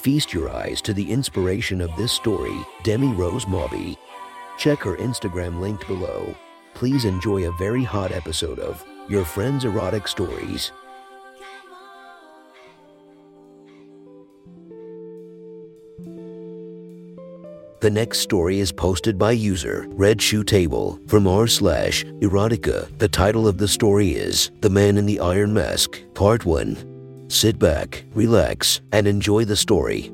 Feast your eyes to the inspiration of this story, Demi Rose Mawby. Check her Instagram linked below. Please enjoy a very hot episode of Your Friend's Erotic Stories. The next story is posted by user Red Shoe Table from r/erotica. The title of the story is The Man in the Iron Mask, Part 1. Sit back, relax, and enjoy the story.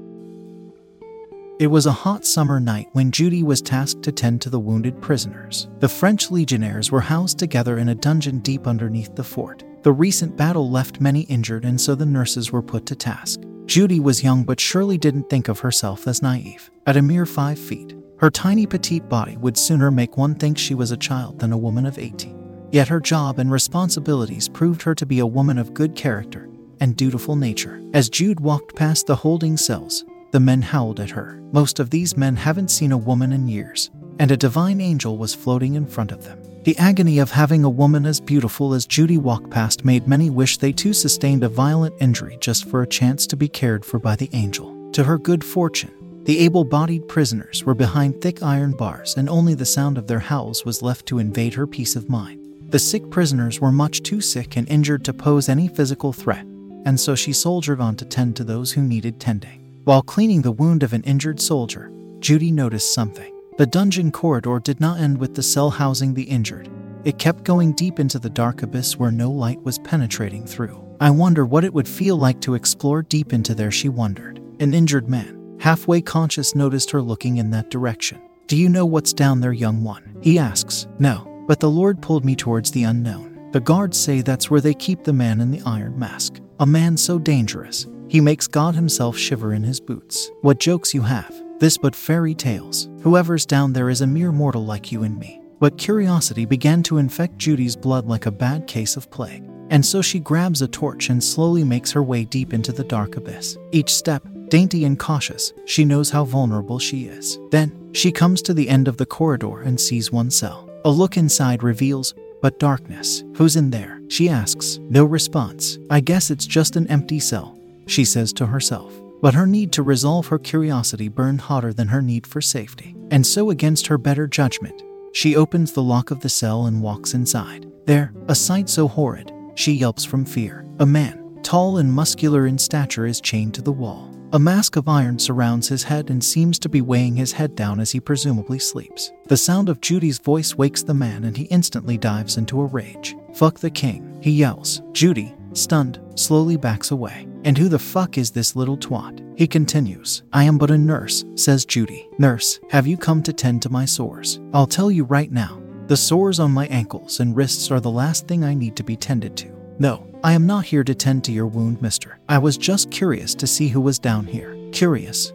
It was a hot summer night when Judy was tasked to tend to the wounded prisoners. The French legionnaires were housed together in a dungeon deep underneath the fort. The recent battle left many injured, and so the nurses were put to task. Judy was young but surely didn't think of herself as naive. At a mere 5 feet, her tiny petite body would sooner make one think she was a child than a woman of 18. Yet her job and responsibilities proved her to be a woman of good character and dutiful nature. As Jude walked past the holding cells, the men howled at her. Most of these men haven't seen a woman in years, and a divine angel was floating in front of them. The agony of having a woman as beautiful as Judy walk past made many wish they too sustained a violent injury just for a chance to be cared for by the angel. To her good fortune, the able-bodied prisoners were behind thick iron bars, and only the sound of their howls was left to invade her peace of mind. The sick prisoners were much too sick and injured to pose any physical threat, and so she soldiered on to tend to those who needed tending. While cleaning the wound of an injured soldier, Judy noticed something. The dungeon corridor did not end with the cell housing the injured. It kept going deep into the dark abyss where no light was penetrating through. I wonder what it would feel like to explore deep into there, she wondered. An injured man, halfway conscious, noticed her looking in that direction. Do you know what's down there, young one? He asks. No, but the Lord pulled me towards the unknown. The guards say that's where they keep the man in the iron mask. A man so dangerous, he makes God himself shiver in his boots. What jokes you have. This but fairy tales. Whoever's down there is a mere mortal like you and me. But curiosity began to infect Judy's blood like a bad case of plague. And so she grabs a torch and slowly makes her way deep into the dark abyss. Each step, dainty and cautious, she knows how vulnerable she is. Then, she comes to the end of the corridor and sees one cell. A look inside reveals, but darkness. Who's in there? She asks. No response. I guess it's just an empty cell, she says to herself. But her need to resolve her curiosity burned hotter than her need for safety. And so, against her better judgment, she opens the lock of the cell and walks inside. There, a sight so horrid, she yelps from fear. A man, tall and muscular in stature, is chained to the wall. A mask of iron surrounds his head and seems to be weighing his head down as he presumably sleeps. The sound of Judy's voice wakes the man, and he instantly dives into a rage. Fuck the king, he yells. Judy, stunned, slowly backs away. And who the fuck is this little twat? He continues. I am but a nurse, says Judy. Nurse, have you come to tend to my sores? I'll tell you right now. The sores on my ankles and wrists are the last thing I need to be tended to. No, I am not here to tend to your wound, mister. I was just curious to see who was down here. Curious,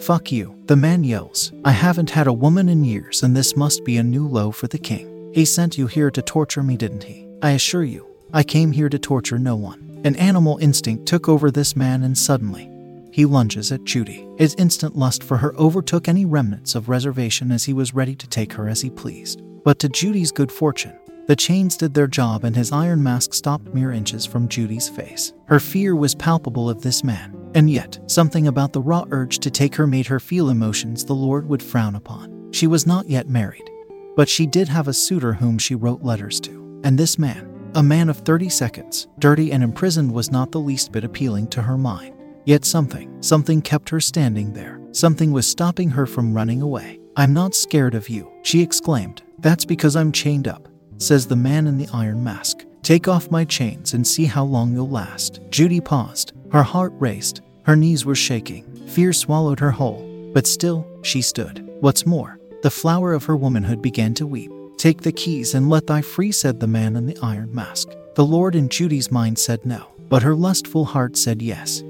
fuck you. The man yells. I haven't had a woman in years, and this must be a new low for the king. He sent you here to torture me, didn't he? I assure you, I came here to torture no one. An animal instinct took over this man, and suddenly, he lunges at Judy. His instant lust for her overtook any remnants of reservation, as he was ready to take her as he pleased. But to Judy's good fortune, the chains did their job, and his iron mask stopped mere inches from Judy's face. Her fear was palpable of this man, and yet, something about the raw urge to take her made her feel emotions the Lord would frown upon. She was not yet married, but she did have a suitor whom she wrote letters to. And this man, a man of 30 seconds, dirty and imprisoned, was not the least bit appealing to her mind. Yet something kept her standing there. Something was stopping her from running away. I'm not scared of you, she exclaimed. That's because I'm chained up, says the man in the iron mask. Take off my chains and see how long you'll last. Judy paused. Her heart raced. Her knees were shaking. Fear swallowed her whole. But still, she stood. What's more, the flower of her womanhood began to weep. Take the keys and let thy free, said the man in the iron mask. The Lord in Judy's mind said no, but her lustful heart said yes.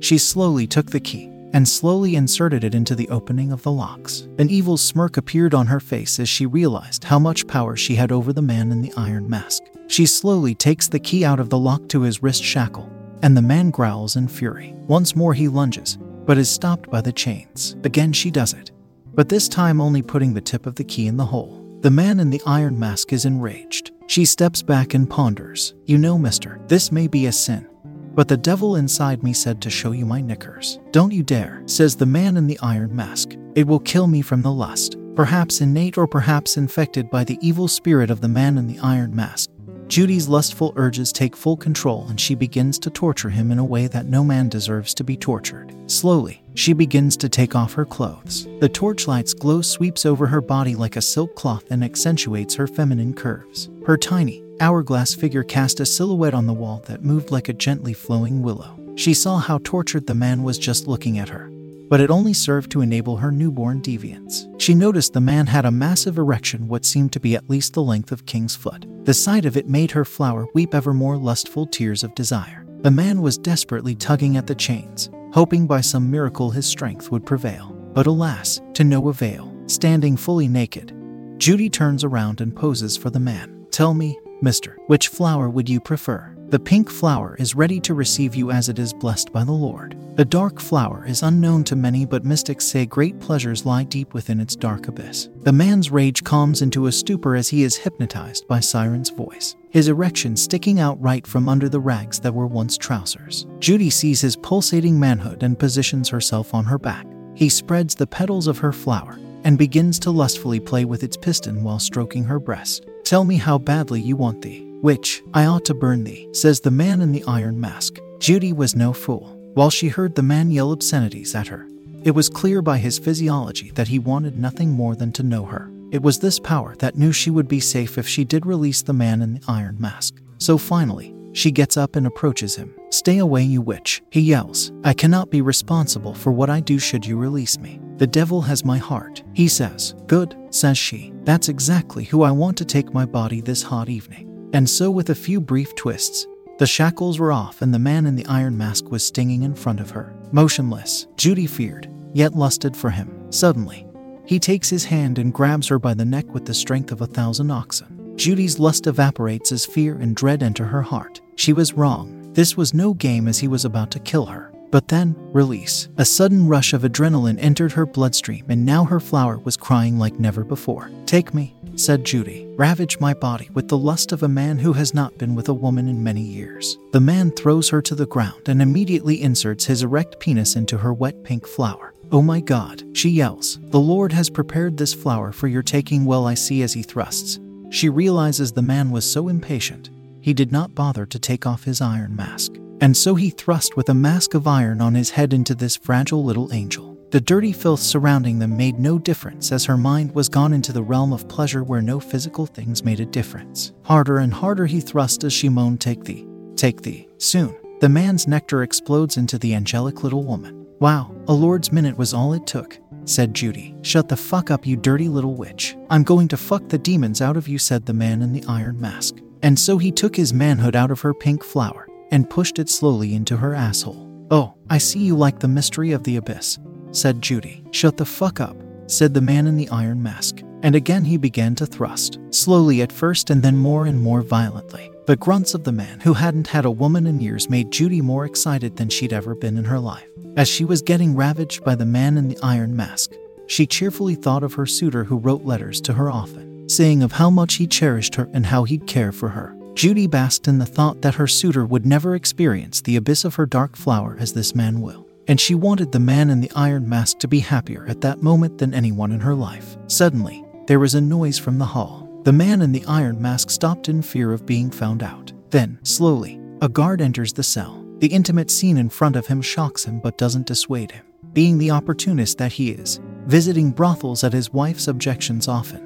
She slowly took the key and slowly inserted it into the opening of the locks. An evil smirk appeared on her face as she realized how much power she had over the man in the iron mask. She slowly takes the key out of the lock to his wrist shackle, and the man growls in fury. Once more he lunges, but is stopped by the chains. Again she does it, but this time only putting the tip of the key in the hole. The man in the iron mask is enraged. She steps back and ponders. "You know, mister, this may be a sin, but the devil inside me said to show you my knickers." "Don't you dare," says the man in the iron mask. "It will kill me from the lust." Perhaps innate or perhaps infected by the evil spirit of the man in the iron mask, Judy's lustful urges take full control and she begins to torture him in a way that no man deserves to be tortured. Slowly, she begins to take off her clothes. The torchlight's glow sweeps over her body like a silk cloth and accentuates her feminine curves. Her tiny, hourglass figure cast a silhouette on the wall that moved like a gently flowing willow. She saw how tortured the man was just looking at her, but it only served to enable her newborn deviance. She noticed the man had a massive erection what seemed to be at least the length of King's foot. The sight of it made her flower weep ever more lustful tears of desire. The man was desperately tugging at the chains, hoping by some miracle his strength would prevail. But alas, to no avail. Standing fully naked, Judy turns around and poses for the man. "Tell me, mister, which flower would you prefer? The pink flower is ready to receive you as it is blessed by the Lord. The dark flower is unknown to many, but mystics say great pleasures lie deep within its dark abyss." The man's rage calms into a stupor as he is hypnotized by Siren's voice, his erection sticking out right from under the rags that were once trousers. Judy sees his pulsating manhood and positions herself on her back. He spreads the petals of her flower and begins to lustfully play with its piston while stroking her breast. "Tell me how badly you want thee, which I ought to burn thee," says the man in the iron mask. Judy was no fool. While she heard the man yell obscenities at her, it was clear by his physiology that he wanted nothing more than to know her. It was this power that knew she would be safe if she did release the man in the iron mask. So finally, she gets up and approaches him. "Stay away, you witch," he yells. "I cannot be responsible for what I do should you release me." "The devil has my heart," he says. "Good," says she. "That's exactly who I want to take my body this hot evening." And so with a few brief twists, the shackles were off and the man in the iron mask was stinging in front of her. Motionless, Judy feared, yet lusted for him. Suddenly, he takes his hand and grabs her by the neck with the strength of 1,000 oxen. Judy's lust evaporates as fear and dread enter her heart. She was wrong. This was no game as he was about to kill her. But then, release. A sudden rush of adrenaline entered her bloodstream and now her flower was crying like never before. "Take me," said Judy. "Ravage my body with the lust of a man who has not been with a woman in many years." The man throws her to the ground and immediately inserts his erect penis into her wet pink flower. "Oh my God," she yells. "The Lord has prepared this flower for your taking." Well, I see as he thrusts. She realizes the man was so impatient, he did not bother to take off his iron mask. And so he thrust with a mask of iron on his head into this fragile little angel. The dirty filth surrounding them made no difference as her mind was gone into the realm of pleasure where no physical things made a difference. Harder and harder he thrust as she moaned, "Take thee, take thee." Soon, the man's nectar explodes into the angelic little woman. "Wow, a Lord's minute was all it took," said Judy. "Shut the fuck up, you dirty little witch. I'm going to fuck the demons out of you," said the man in the iron mask. And so he took his manhood out of her pink flower and pushed it slowly into her asshole. "Oh, I see you like the mystery of the abyss," said Judy. "Shut the fuck up," said the man in the iron mask. And again he began to thrust, slowly at first and then more and more violently. The grunts of the man who hadn't had a woman in years made Judy more excited than she'd ever been in her life. As she was getting ravaged by the man in the iron mask, she cheerfully thought of her suitor who wrote letters to her often, saying of how much he cherished her and how he'd care for her. Judy basked in the thought that her suitor would never experience the abyss of her dark flower as this man will. And she wanted the man in the iron mask to be happier at that moment than anyone in her life. Suddenly, there was a noise from the hall. The man in the iron mask stopped in fear of being found out. Then, slowly, a guard enters the cell. The intimate scene in front of him shocks him but doesn't dissuade him. Being the opportunist that he is, visiting brothels at his wife's objections often,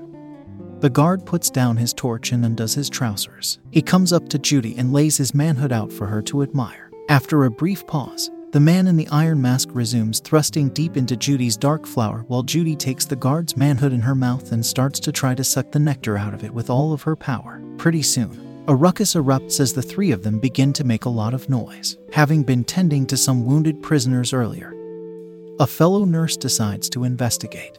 the guard puts down his torch and undoes his trousers. He comes up to Judy and lays his manhood out for her to admire. After a brief pause, the man in the iron mask resumes thrusting deep into Judy's dark flower while Judy takes the guard's manhood in her mouth and starts to try to suck the nectar out of it with all of her power. Pretty soon, a ruckus erupts as the three of them begin to make a lot of noise. Having been tending to some wounded prisoners earlier, A fellow nurse decides to investigate.